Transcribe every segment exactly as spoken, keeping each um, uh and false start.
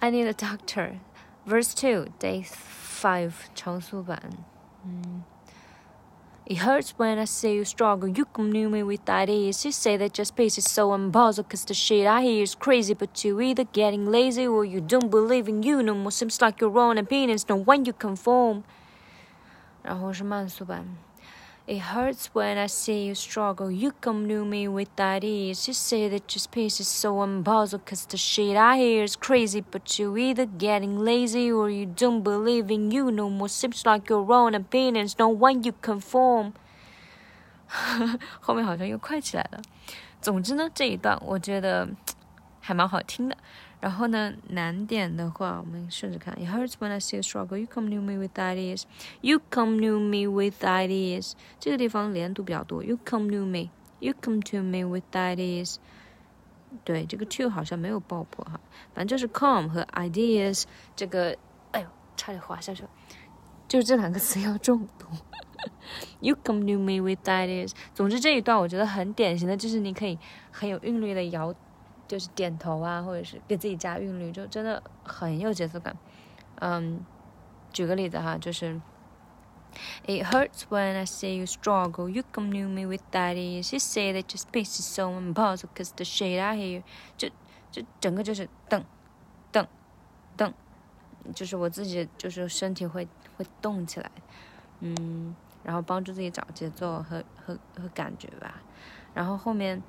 I Need A Doctor Verse two Day five 长速版。嗯It hurts when I see you struggle, you come near me with ideas. You say that just peace is so unbothered, cause the shit I hear is crazy. But you either getting lazy or you don't believe in you no more. Seems like your own opinions, no one you conform. 然后是慢速版。It hurts when I see you struggle, you come near me with ideas. You say that just peace is so unbothered, cause the shit I hear is crazy. But you either getting lazy or you don't believe in you no more. Seems like your own opinions, no one you conform. 后面好像又快起来了。总之呢，这一段我觉得还蛮好听的。然后呢，难点的话，我们顺着看。It hurts when I see you struggle. You come near me with ideas. You come near me with ideas. 这个地方连读比较多。You come near me. You come to me with ideas. 对，这个 to 好像没有爆破哈，反正就是 come 和 ideas 这个，哎呦，差点滑下去了。就是这两个词要重读。You come near me with ideas. 总之这一段我觉得很典型的，就是你可以很有韵律的摇。就是点头啊，或者是给自己加韵律，就真的很有节奏感。嗯，举个例子哈，就是 It hurts when I see you struggle, you come near me with ideas. You say that your speech is so impossible, cause the shit I hear. 就就整个就是噔噔噔，就是我自己就是身体会会动起来，嗯，然后帮助自己找节奏和和和感觉吧。然后后面，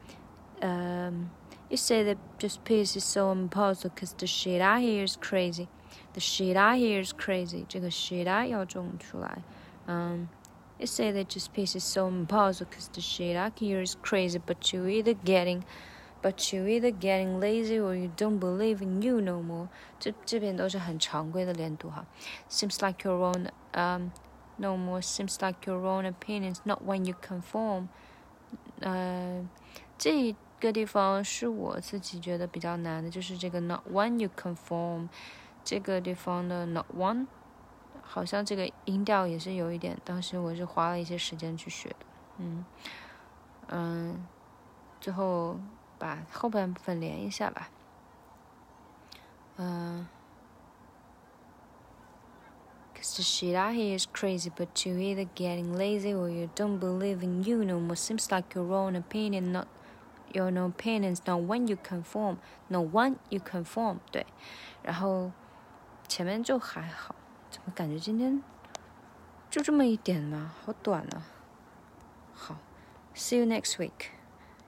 嗯。You say that just peace is so impossible cause the shit I hear is crazy. The shit I hear is crazy. 这个 shit I 要重出来。嗯、um, You say that just peace is so impossible cause the shit I hear is crazy. But you either getting, but you either getting lazy or you don't believe in you no more. 这这边都是很常规的连读哈。Seems like your own, um, no more. Seems like your own opinions, not when you conform. 呃，这。这个地方是我自己觉得比较难的，就是这个 not one you conform 这个地方的 not one 好像这个音调也是有一点，当时我是花了一些时间去学的。嗯嗯，最后把后半部分连一下吧。嗯 Cause the shit I hear is crazy, but you either getting lazy or you don't believe in you no more. Seems like your own opinion, not your no opinions, not one you conform, not one you conform. 对，然后前面就还好，怎么感觉今天就这么一点嘛，好短啊。好 ，See you next week.